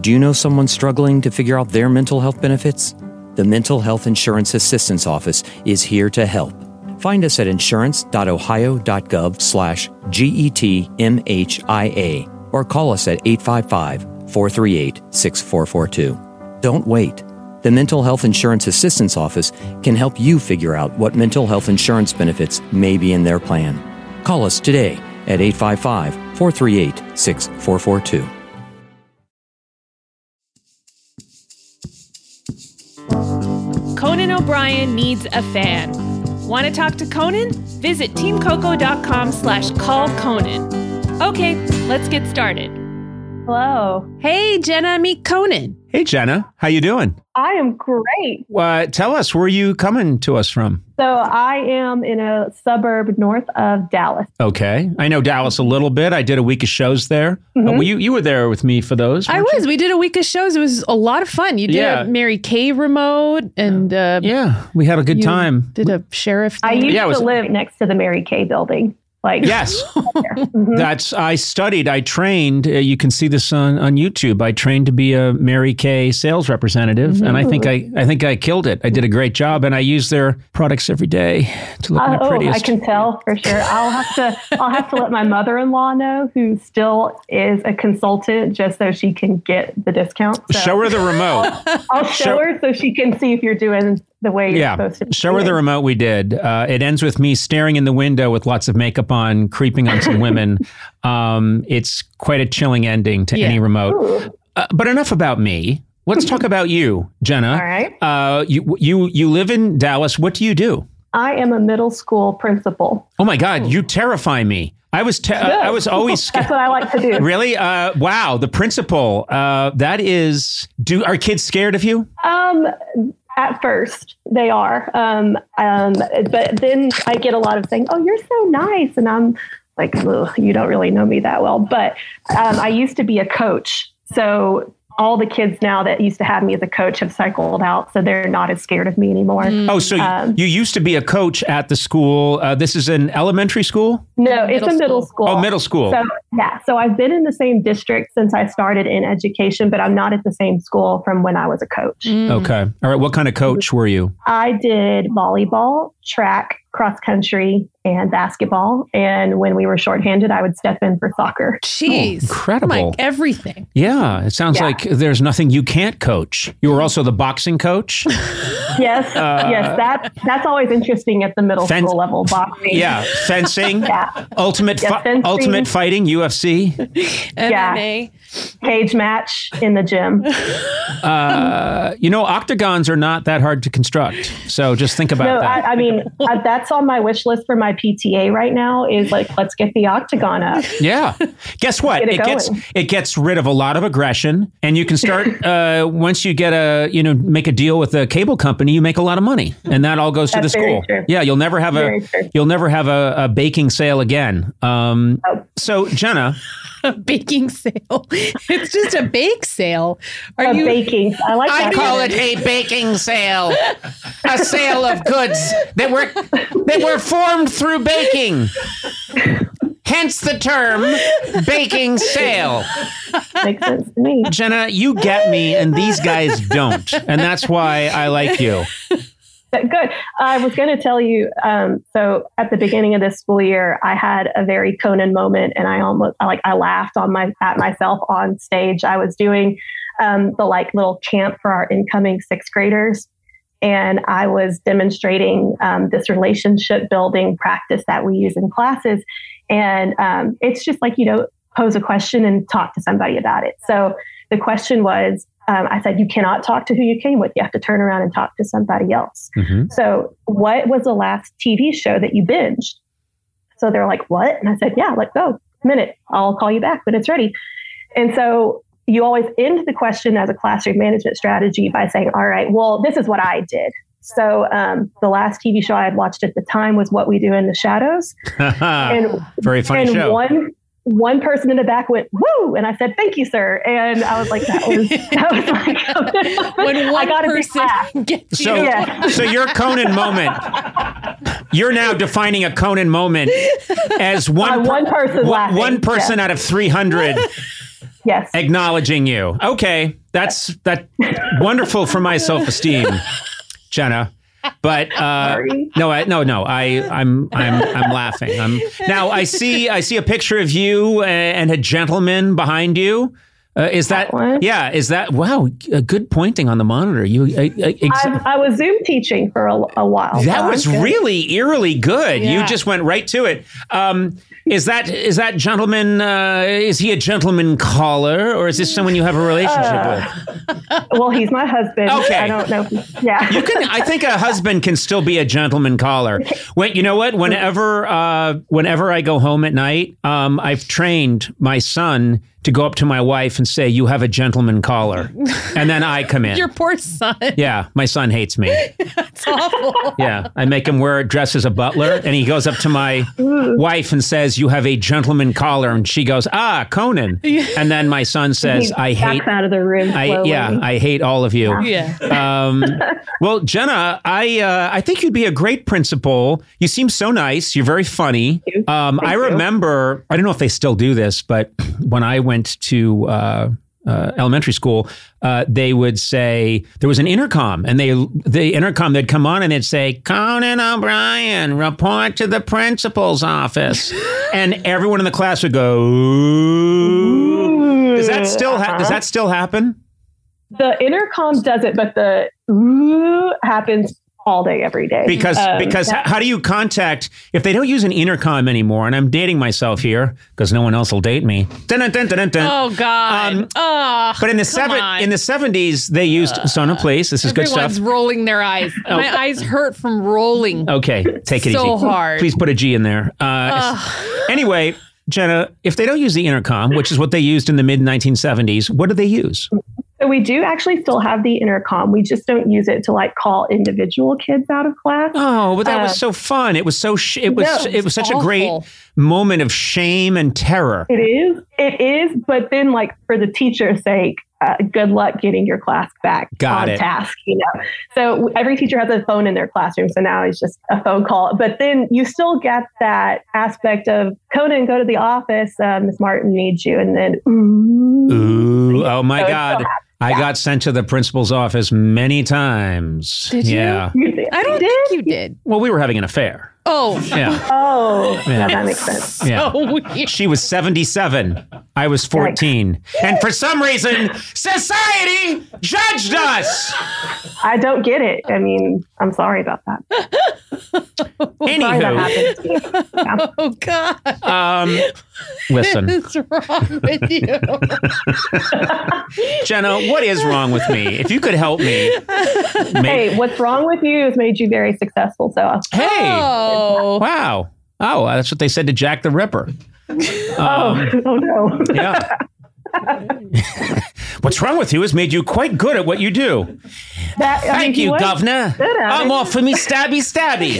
Do you know someone struggling to figure out their mental health benefits? The Mental Health Insurance Assistance Office is here to help. Find us at insurance.ohio.gov/GETMHIA or call us at 855-438-6442. Don't wait. The Mental Health Insurance Assistance Office can help you figure out what mental health insurance benefits may be in their plan. Call us today at 855-438-6442. Conan O'Brien needs a fan. Want to talk to Conan? Visit teamcoco.com/callConan. Okay, let's get started. Hello. Hey, Jenna, meet Conan. Hey, Jenna. How you doing? I am great. Tell us, where are you coming to us from? So I am in a suburb north of Dallas. Okay. I know Dallas a little bit. I did a week of shows there. Mm-hmm. You were there with me for those. I was. We did a week of shows. It was a lot of fun. You did a Mary Kay remote and... we had a good time. Did a sheriff... I used to live next to the Mary Kay building. Yes, mm-hmm. I trained. You can see this on YouTube. I trained to be a Mary Kay sales representative, mm-hmm. and I think I killed it. I did a great job, and I use their products every day to look my prettiest. I can tell for sure. I'll have to let my mother-in-law know, who still is a consultant, just so she can get the discount. So. Show her the remote. I'll show her so she can see if you're doing the way you're supposed to do it. Show her the remote we did. It ends with me staring in the window with lots of makeup on, creeping on some women. It's quite a chilling ending to any remote. But enough about me. Let's talk about you, Jenna. All right. You live in Dallas. What do you do? I am a middle school principal. Oh my God, you terrify me. I was always scared. That's what I like to do. Really? Wow, the principal. Are kids scared of you? At first, they are. But then I get a lot of saying, oh, you're so nice. And I'm like, you don't really know me that well. But I used to be a coach. So all the kids now that used to have me as a coach have cycled out. So they're not as scared of me anymore. Mm. Oh, so you used to be a coach at the school. This is an elementary school? No, it's a middle school. Oh, middle school. So I've been in the same district since I started in education, but I'm not at the same school from when I was a coach. Mm. Okay. All right. What kind of coach were you? I did volleyball, track, cross country, and basketball. And when we were shorthanded, I would step in for soccer. Jeez. Oh, incredible. Like everything. Yeah. It sounds like there's nothing you can't coach. You were also the boxing coach. Yes. Yes. That's always interesting at the middle school level. Boxing. Yeah. Fencing. Yeah. Ultimate fighting, UFC. MMA. Cage match in the gym. Octagons are not that hard to construct. So just think about that. That's on my wish list for my PTA right now is let's get the octagon up. Yeah. Guess what? It gets rid of a lot of aggression, and you can start, once you get make a deal with a cable company, you make a lot of money, and that all goes to the school. True. Yeah. You'll never have a baking sale again. So Jenna, a baking sale. It's just a bake sale. Baking. I like that. I call it a baking sale. A sale of goods that were formed through baking. Hence the term baking sale. Makes sense to me. Jenna, you get me and these guys don't. And that's why I like you. Good. I was going to tell you, so at the beginning of this school year, I had a very Conan moment, and I laughed at myself on stage. I was doing the little camp for our incoming sixth graders, and I was demonstrating this relationship building practice that we use in classes. And it's just pose a question and talk to somebody about it. So the question was, I said, you cannot talk to who you came with. You have to turn around and talk to somebody else. Mm-hmm. So what was the last TV show that you binged? So they're like, what? And I said, yeah, let go. A minute. I'll call you back when it's ready. And so you always end the question as a classroom management strategy by saying, all right, well, this is what I did. So the last TV show I had watched at the time was What We Do in the Shadows. And very funny and show. One person in the back went, woo! And I said, thank you, sir. And I was like, that was like, when one person gets you. So, yeah. So your Conan moment, you're now defining a Conan moment as one person yeah. out of 300 yes. acknowledging you. Okay. That's wonderful for my self-esteem, Jenna. But I'm laughing. Now I see a picture of you and a gentleman behind you. Is that one? Yeah? Is that wow? A good pointing on the monitor. You. I was Zoom teaching for a while. That was good. Really eerily good. Yeah. You just went right to it. Is that gentleman? Is he a gentleman caller, or is this someone you have a relationship with? Well, he's my husband. Okay, I don't know. Yeah, you can. I think a husband can still be a gentleman caller. Wait, you know what? Whenever I go home at night, I've trained my son to go up to my wife and say, you have a gentleman caller. And then I come in. Your poor son. Yeah. My son hates me. That's awful. Yeah. I make him wear a dress as a butler. And he goes up to my wife and says, you have a gentleman caller. And she goes, Conan. And then my son says, I hate. Out of the room. I hate all of you. Yeah. Well, Jenna, I think you'd be a great principal. You seem so nice. You're very funny. Thank you. I remember, I don't know if they still do this, but when I went to elementary school, they would say there was an intercom, and they'd come on and they'd say, Conan O'Brien, report to the principal's office, and everyone in the class would go. Ooh. Does that still happen? The intercom doesn't, but the ooh happens all day, every day. Because how do you contact, if they don't use an intercom anymore, and I'm dating myself here because no one else will date me. Dun, dun, dun, dun, dun. Oh, God. But in the 70s, they used Sona, please. This is good stuff. Everyone's rolling their eyes. Oh. My eyes hurt from rolling. Okay, take it easy. So hard. Please put a G in there. Anyway, Jenna, if they don't use the intercom, which is what they used in the mid-1970s, what do they use? So we do actually still have the intercom. We just don't use it to like call individual kids out of class. Oh, but that was so fun. It was so it was such awful. A great moment of shame and terror. It is. But then like for the teacher's sake, good luck getting your class back task, you know. So every teacher has a phone in their classroom. So now it's just a phone call. But then you still get that aspect of Conan, go to the office. Miss Martin needs you. And then, ooh, oh my God. I got sent to the principal's office many times. Did you? Yeah. I don't think you did. Well, we were having an affair. Oh. Yeah. Oh. Yeah. That makes sense. Yeah. So weird. She was 77. I was 14. And for some reason, society judged us. I don't get it. I mean, I'm sorry about that. Anywho. Yeah. Oh, God. Listen. What is wrong with you? Jenna, what is wrong with me? If you could help me. Hey, what's wrong with you has made you very successful. So. Hey. Oh. Wow. Oh, that's what they said to Jack the Ripper. Oh, no. Yeah. What's wrong with you has made you quite good at what you do. Thank you, Governor. I'm off for me stabby stabby.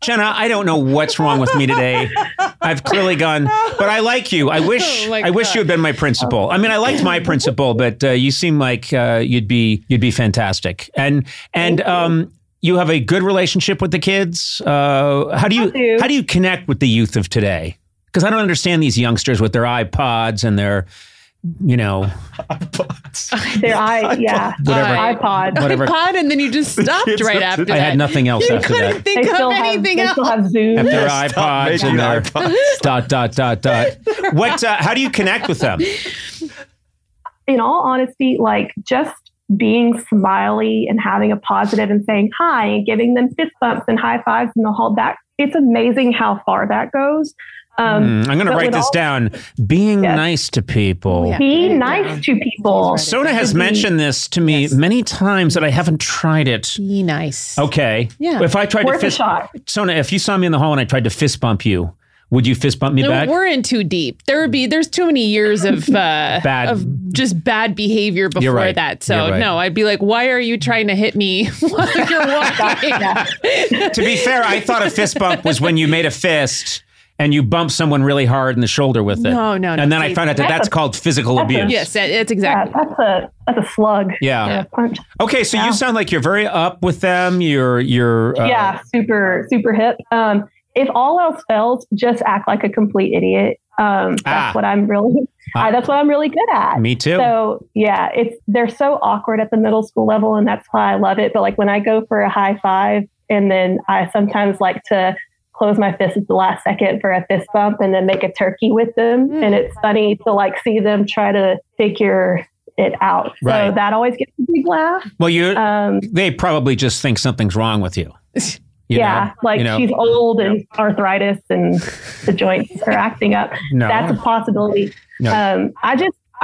Jenna, I don't know what's wrong with me today. I've clearly gone, but I like you. I wish you had been my principal. I mean, I liked my principal, but you seem like you'd be fantastic. You have a good relationship with the kids. How do you connect with the youth of today? Because I don't understand these youngsters with their iPods and their, you know, iPods. iPod, and then you just stopped right after that. I had nothing else after that. You couldn't think of anything else. They still have Zoom. After iPods and their iPods. .. What? How do you connect with them? In all honesty, like just being smiley and having a positive and saying hi and giving them fist bumps and high fives and the whole back. It's amazing how far that goes. I'm going to write this down. Being nice to people. Yeah. Be nice to people. Sona has mentioned this to me many times that I haven't tried it. Be nice. Okay. Yeah. If I tried to fist bump Sona, if you saw me in the hall and I tried to fist bump you, Would you fist bump me back? We're in too deep. There's too many years of bad behavior before that. So no, I'd be like, why are you trying to hit me while you're walking? To be fair, I thought a fist bump was when you made a fist and you bump someone really hard in the shoulder with it. No. And then I found out that's called physical abuse. Yes, that's exactly. Yeah, that's a slug. Yeah. Punch. Okay, so you sound like you're very up with them. You're super hip. If all else fails, just act like a complete idiot. That's what I'm really good at. Me too. So yeah, they're so awkward at the middle school level, and that's why I love it. But like when I go for a high five, and then I sometimes like to close my fist at the last second for a fist bump, and then make a turkey with them. Mm. And it's funny to like see them try to figure it out. Right. So that always gets a big laugh. Well, they probably just think something's wrong with you. She's old and arthritis and the joints are acting up. No. That's a possibility. No.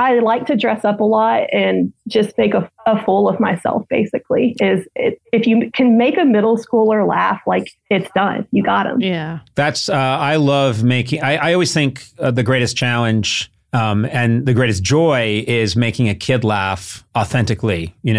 I like to dress up a lot and just make a fool of myself, basically. If you can make a middle schooler laugh, like it's done. You got them. Yeah. That's, I love making, I always think the greatest challenge and the greatest joy is making a kid laugh authentically, and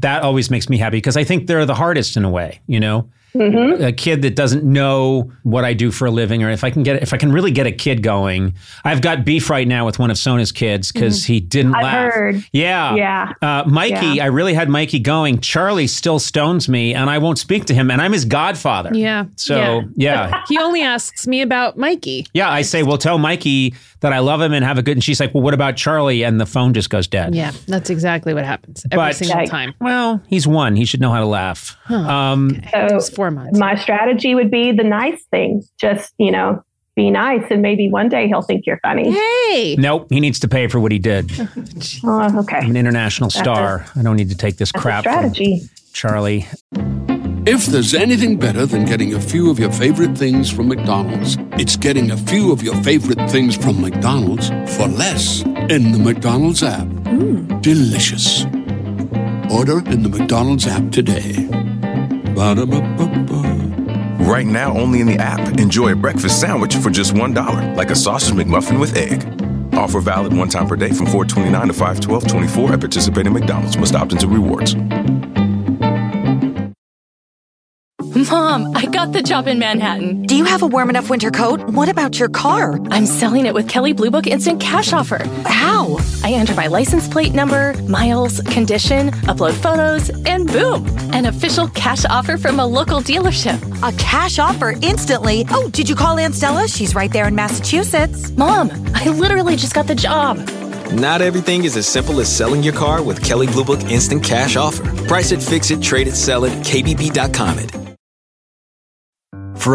that always makes me happy because I think they're the hardest in a way, mm-hmm. A kid that doesn't know what I do for a living, or if I can really get a kid going. I've got beef right now with one of Sona's kids because he didn't laugh. Heard. Yeah. Mikey, I really had Mikey going. Charlie still stones me and I won't speak to him and I'm his godfather. Yeah. So yeah. He only asks me about Mikey. Yeah. I say, well, tell Mikey that I love him and have a good, and she's like, well, what about Charlie? And the phone just goes dead. Yeah. That's exactly what happens every single time. Well, he's one. He should know how to laugh. Huh, okay. So, 4 months. My strategy would be the nice thing. Just, be nice. And maybe one day he'll think you're funny. Hey. Nope. He needs to pay for what he did. Okay. I'm an international star. I don't need to take this crap strategy from Charlie. If there's anything better than getting a few of your favorite things from McDonald's, it's getting a few of your favorite things from McDonald's for less in the McDonald's app. Delicious. Order in the McDonald's app today. Ba-da-ba-ba-ba. Right now, only in the app. Enjoy a breakfast sandwich for just $1, like a sausage McMuffin with egg. Offer valid one time per day from 4/29 to 5/12/24 at participating McDonald's. Must opt into rewards. Mom, I got the job in Manhattan. Do you have a warm enough winter coat? What about your car? I'm selling it with Kelly Blue Book Instant Cash Offer. How? I enter my license plate number, miles, condition, upload photos, and boom, an official cash offer from a local dealership. A cash offer instantly? Oh, did you call Aunt Stella? She's right there in Massachusetts. Mom, I literally just got the job. Not everything is as simple as selling your car with Kelly Blue Book Instant Cash Offer. Price it, fix it, trade it, sell it, KBB.com it. For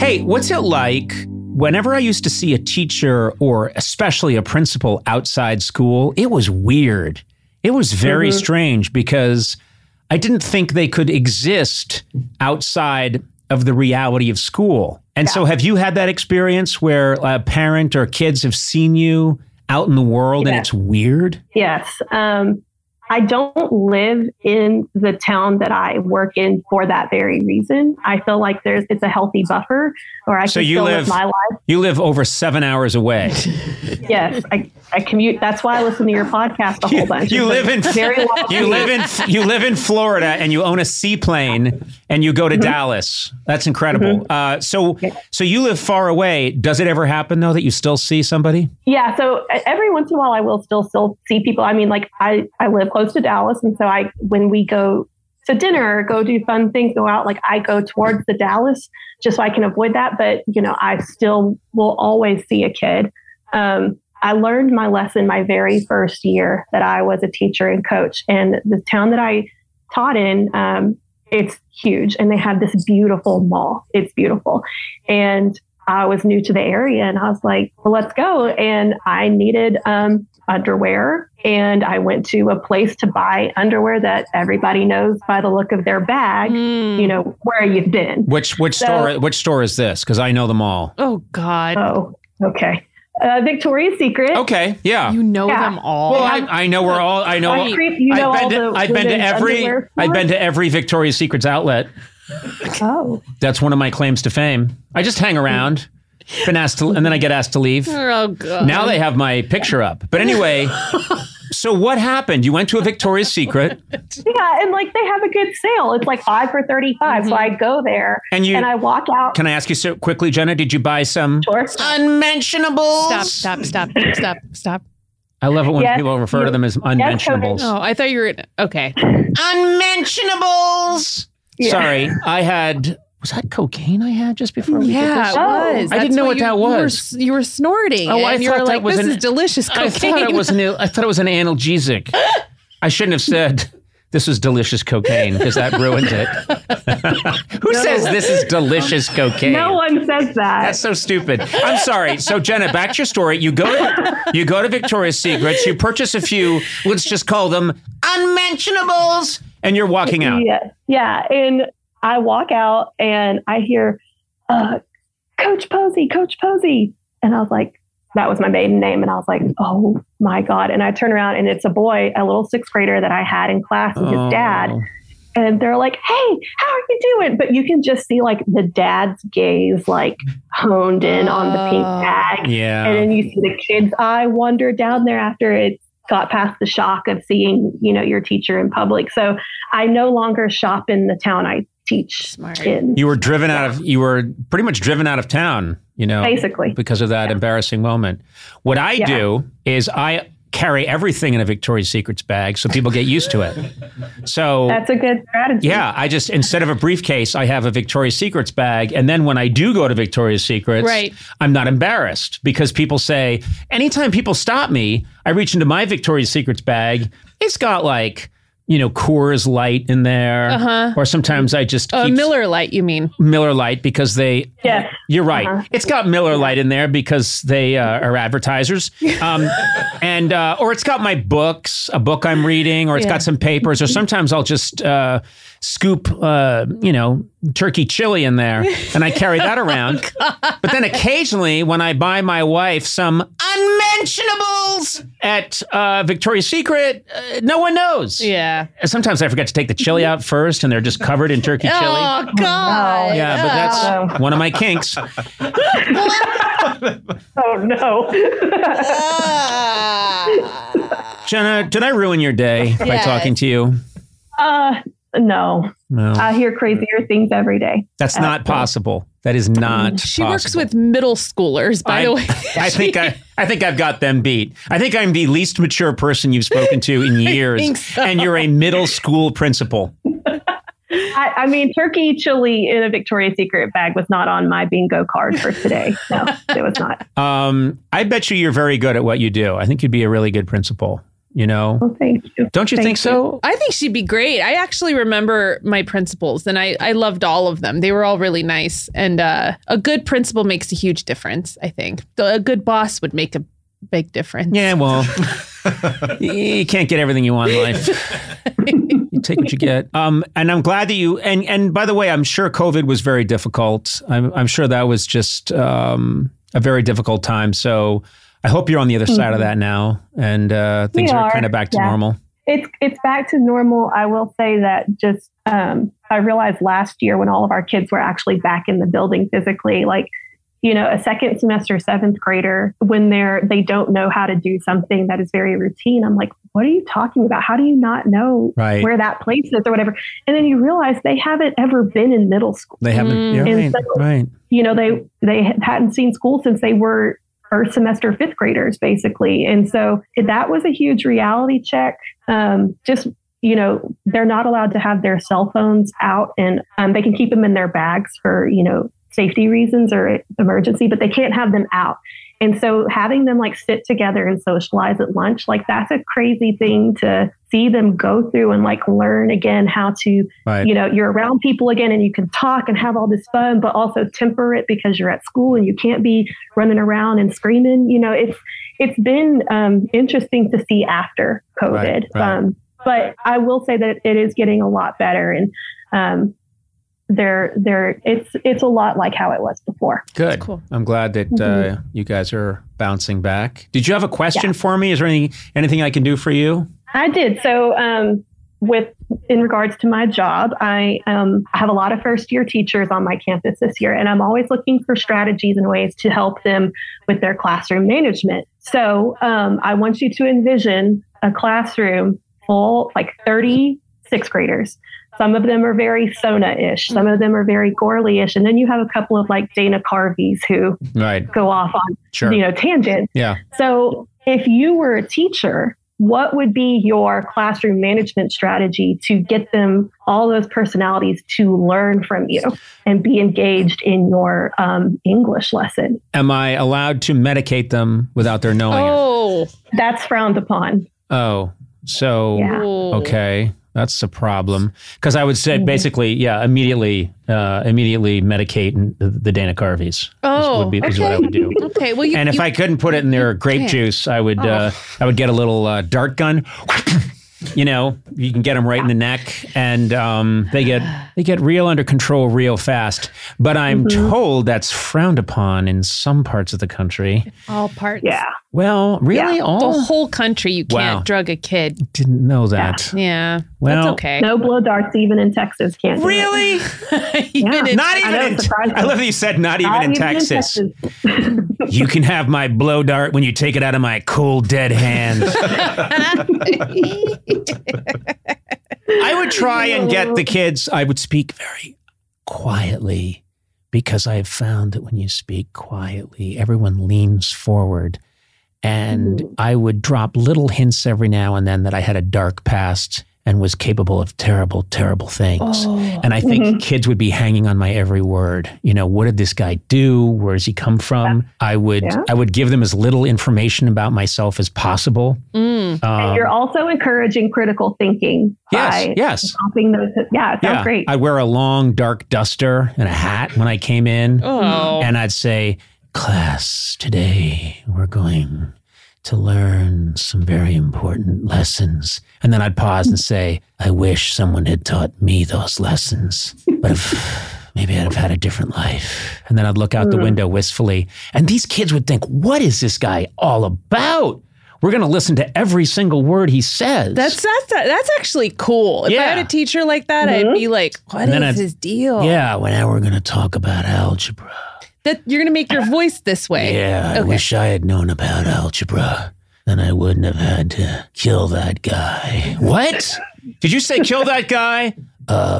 Hey, what's it like whenever I used to see a teacher or especially a principal outside school? It was weird. It was very strange because I didn't think they could exist outside of the reality of school. And so have you had that experience where a parent or kids have seen you out in the world and it's weird? Yes. I don't live in the town that I work in for that very reason. I feel like it's a healthy buffer, or I can still live my life. You live over 7 hours away. Yes, I commute. That's why I listen to your podcast a whole bunch. You live in Florida, and you own a seaplane, and you go to Dallas. That's incredible. Mm-hmm. So you live far away. Does it ever happen though that you still see somebody? Yeah. So every once in a while, I will still see people. I mean, like I live close to Dallas. And so when we go to dinner, go do fun things, go out, like I go towards the Dallas just so I can avoid that. But, you know, I still will always see a kid. I learned my lesson my very first year that I was a teacher and coach, and the town that I taught in, it's huge. And they have this beautiful mall. It's beautiful. And I was new to the area and I was like, well, let's go. And I needed, underwear. And I went to a place to buy underwear that everybody knows by the look of their bag, you know, where you've been. Which store is this? 'Cause I know them all. Oh God. Oh, okay. Victoria's Secret. Okay. Yeah. You know them all. Well, I know we're all, I know. I've been to every Victoria's Secret's outlet. Oh, that's one of my claims to fame. I just hang around. And then I get asked to leave. Oh, God. Now they have my picture up. But anyway, so what happened? You went to a Victoria's Secret. Yeah, and like they have a good sale. It's like 5 for $35. Mm-hmm. So I go there and I walk out. Can I ask you so quickly, Jenna, did you buy some unmentionables? Stop. I love it when people refer to them as unmentionables. Oh, I thought you were, okay. Unmentionables. Yeah. Sorry, was that cocaine I had just before we did this? Yeah, it was. I didn't know what that was. You were snorting. Oh, I thought that was delicious cocaine. I thought it was an analgesic. I shouldn't have said this was delicious cocaine because that ruins it. Who says this is delicious cocaine? No one says that. That's so stupid. I'm sorry. So Jenna, back to your story. You go to Victoria's Secret. You purchase a few. Let's just call them unmentionables. And you're walking out. Yeah. And I walk out and I hear, Coach Posey. And I was like, that was my maiden name. And I was like, oh my God. And I turn around and it's a boy, a little sixth grader that I had in class with his dad. And they're like, hey, how are you doing? But you can just see like the dad's gaze, like honed in on the pink bag. Yeah. And then you see the kid's eye wander down there after it got past the shock of seeing, you know, your teacher in public. So I no longer shop in the town I teach in. You were driven you were pretty much driven out of town, you know, basically because of that embarrassing moment. What I do is I carry everything in a Victoria's Secret's bag so people get used to it. So that's a good strategy. Yeah. I just, instead of a briefcase, I have a Victoria's Secret's bag. And then when I do go to Victoria's Secret's, I'm not embarrassed because people say, anytime people stop me, I reach into my Victoria's Secret's bag. It's got like, you know, Coors Light in there. Uh-huh. Or sometimes I just keep... Miller Light, you mean? Miller Light because they... Yeah. You're right. Uh-huh. It's got Miller Light in there because they are advertisers. Or it's got my books, a book I'm reading, or it's got some papers, or sometimes I'll just scoop, you know, turkey chili in there and I carry that around. Oh, but then occasionally when I buy my wife some unmentionables at Victoria's Secret, no one knows. Yeah. Sometimes I forget to take the chili out first and they're just covered in turkey chili. Oh, God. Yeah, but that's one of my kinks. Oh, no. Jenna, did I ruin your day by talking to you? No. I hear crazier things every day. That's not possible. That is not possible. She works with middle schoolers, by the way. I think I've got them beat. I think I'm the least mature person you've spoken to in years. I think so. And you're a middle school principal. I mean, turkey chili in a Victoria's Secret bag was not on my bingo card for today. No, it was not. I bet you're very good at what you do. I think you'd be a really good principal. You know, well, thank you. Don't you think so? I think she'd be great. I actually remember my principals and I loved all of them. They were all really nice. And a good principal makes a huge difference, I think. A good boss would make a big difference. Yeah, well, you can't get everything you want in life. You take what you get. And I'm glad that you, and by the way, I'm sure COVID was very difficult. I'm sure that was just a very difficult time. So I hope you're on the other side of that now and things are kind of back to normal. It's back to normal. I will say that just I realized last year when all of our kids were actually back in the building physically, like, you know, a second semester 7th grader, when they don't know how to do something that is very routine, I'm like, what are you talking about? How do you not know where that place is or whatever? And then you realize they haven't ever been in middle school. They haven't. Mm. So, you know, they hadn't seen school since they were first semester 5th graders, basically. And so that was a huge reality check. Just, you know, they're not allowed to have their cell phones out, and they can keep them in their bags for, you know, safety reasons or emergency, but they can't have them out. And so having them like sit together and socialize at lunch, like that's a crazy thing to see them go through and like learn again how to, you know, you're around people again and you can talk and have all this fun, but also temper it because you're at school and you can't be running around and screaming. You know, it's been interesting to see after COVID. But I will say that it is getting a lot better, and it's a lot like how it was before. Good. Cool. I'm glad that you guys are bouncing back. Did you have a question for me? Is there anything I can do for you? I did. So in regards to my job, I have a lot of first year teachers on my campus this year, and I'm always looking for strategies and ways to help them with their classroom management. So I want you to envision a classroom full, like 30 sixth graders. Some of them are very Sona-ish. Some of them are very Gourley-ish. And then you have a couple of like Dana Carveys who go off on, you know, tangents. Yeah. So if you were a teacher, what would be your classroom management strategy to get them, all those personalities, to learn from you and be engaged in your English lesson? Am I allowed to medicate them without their knowing it? Oh, that's frowned upon. Oh, so, okay. That's a problem, because I would say basically, immediately medicate the Dana Carveys. Is what I would do. Okay, well, and if I couldn't put it in their grape juice, I would get a little dart gun. You know, you can get them right in the neck, and they get real under control real fast. But I'm told that's frowned upon in some parts of the country. All parts. Yeah. Well, really, all the whole country. You can't drug a kid. Didn't know that. Yeah. Well, that's okay. No blow darts, even in Texas, can't. Really? I love that you said not even in Texas. You can have my blow dart when you take it out of my cold dead hands. I would try and get the kids. I would speak very quietly, because I've found that when you speak quietly, everyone leans forward. And I would drop little hints every now and then that I had a dark past and was capable of terrible, terrible things. And I think kids would be hanging on my every word. You know, what did this guy do? Where does he come from? Yeah. I would give them as little information about myself as possible. Mm. And you're also encouraging critical thinking. Yes. It sounds great. I wear a long, dark duster and a hat when I came in. Oh. And I'd say, class, today we're going to learn some very important lessons. And then I'd pause and say, I wish someone had taught me those lessons, but maybe I'd have had a different life. And then I'd look out the window wistfully, and these kids would think, what is this guy all about? We're going to listen to every single word he says. That's actually cool. If I had a teacher like that, I'd be like, what is his deal? Yeah, well, now we're going to talk about algebra. That you're going to make your voice this way. Yeah, I wish I had known about algebra. Then I wouldn't have had to kill that guy. What? Did you say kill that guy?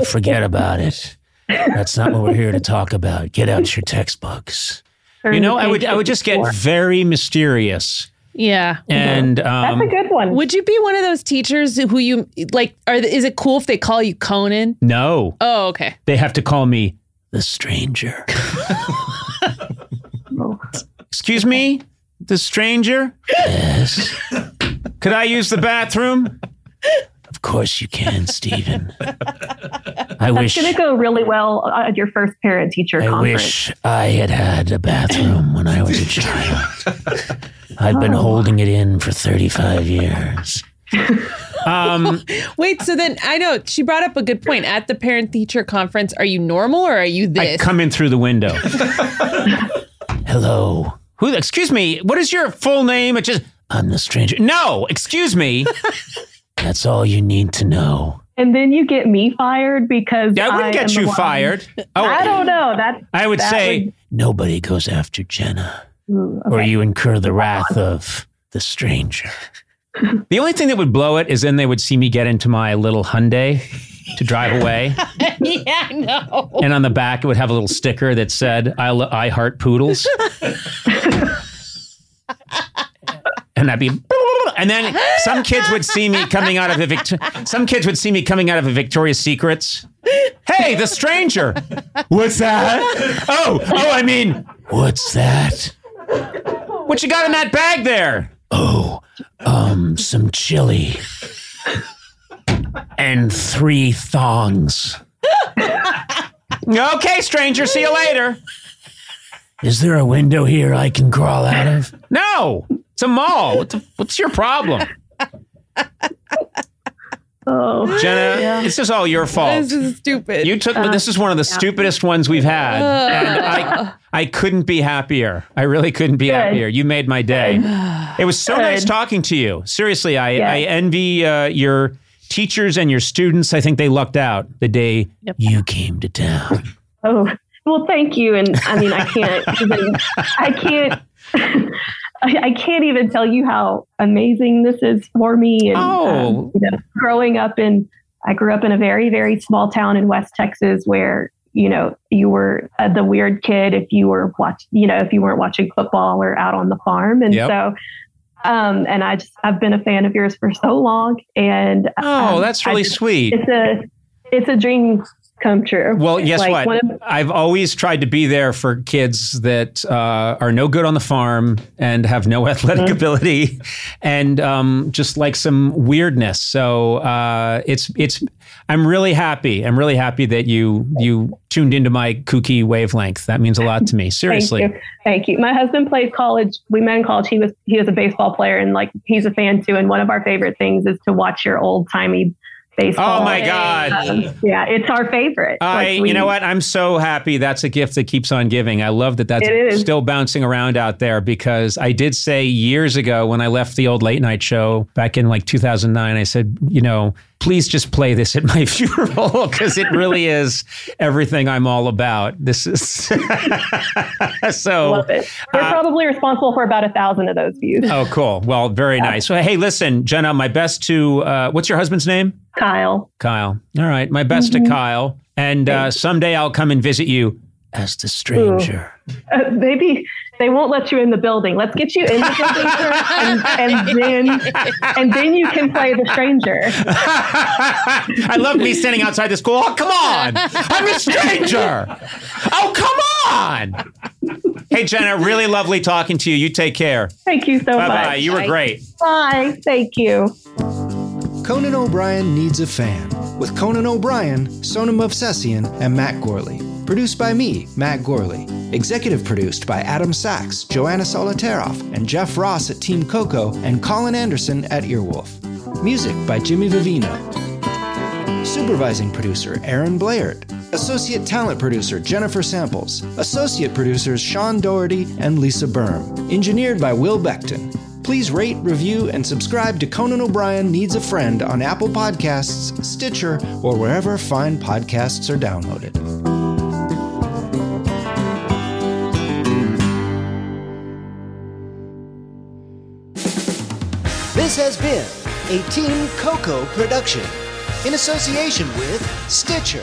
Forget about it. That's not what we're here to talk about. Get out your textbooks. You know, I would just get very mysterious. Yeah. And that's a good one. Would you be one of those teachers who you like, is it cool if they call you Conan? No. Oh, okay. They have to call me the stranger. Excuse me, the stranger? Yes. Could I use the bathroom? Of course you can, Stephen. That's going to go really well at your first parent-teacher conference. I wish I had a bathroom when I was a child. I've been holding it in for 35 years. Wait, so then I know she brought up a good point. At the parent-teacher conference, are you normal or are you this? I come in through the window. Hello. Excuse me, what is your full name? I'm the stranger. No, excuse me. That's all you need to know. And then you get me fired because I wouldn't get you fired. Oh, I don't know. I would say nobody goes after Jenna, or you incur the wrath of the stranger. The only thing that would blow it is then they would see me get into my little Hyundai to drive away. Yeah, no. And on the back, it would have a little sticker that said, "I heart poodles." And that'd be, and then some kids would see me coming out of a Victoria's Secrets. Hey, the stranger. What's that? What's that? What you got in that bag there? Oh, some chili and 3 thongs. Okay, stranger, see you later. Is there a window here I can crawl out of? No, it's a mall. What's your problem? Oh, Jenna, This is all your fault. This is stupid. You took, but this is one of the stupidest ones we've had. And I couldn't be happier. I really couldn't be happier. You made my day. It was so nice talking to you. Seriously, I envy your teachers and your students. I think they lucked out the day you came to town. Oh, well, thank you. And I mean, I can't even tell you how amazing this is for me. And I grew up in a very, very small town in West Texas where, you know, you were the weird kid if you were if you weren't watching football or out on the farm. And so, and I've been a fan of yours for so long. And that's really sweet. It's a dream come true. Well, guess what? I've always tried to be there for kids that are no good on the farm and have no athletic ability and just like some weirdness. So I'm really happy. I'm really happy that you tuned into my kooky wavelength. That means a lot to me. Seriously. Thank you. My husband played college. We met in college. He was a baseball player and he's a fan too. And one of our favorite things is to watch your old timey baseball. Oh my God. It's our favorite. You know what? I'm so happy. That's a gift that keeps on giving. I love that's still bouncing around out there, because I did say years ago when I left the old late night show back in 2009, I said, you know, please just play this at my funeral, because it really is everything I'm all about. This is so. Love it. We're probably responsible for about 1,000 of those views. Oh, cool. Well, very nice. So, hey, listen, Jenna, my best to what's your husband's name? Kyle. All right. My best to Kyle. And someday I'll come and visit you as the stranger. Maybe they won't let you in the building. Let's get you in the building first, and then you can play the stranger. I love me standing outside the school. Oh, come on. I'm a stranger. Oh, come on. Hey, Jenna, really lovely talking to you. You take care. Thank you so much. Bye-bye. You were great. Bye. Thank you. Conan O'Brien Needs a Fan, with Conan O'Brien, Sona Movsesian, and Matt Gourley. Produced by me, Matt Gourley. Executive produced by Adam Sachs, Joanna Solotaroff, and Jeff Ross at Team Coco, and Colin Anderson at Earwolf. Music by Jimmy Vivino. Supervising producer Aaron Blaird. Associate talent producer Jennifer Samples. Associate producers Sean Doherty and Lisa Berm. Engineered by Will Beckton. Please rate, review, and subscribe to Conan O'Brien Needs a Friend on Apple Podcasts, Stitcher, or wherever fine podcasts are downloaded. This has been a Team Coco production in association with Stitcher.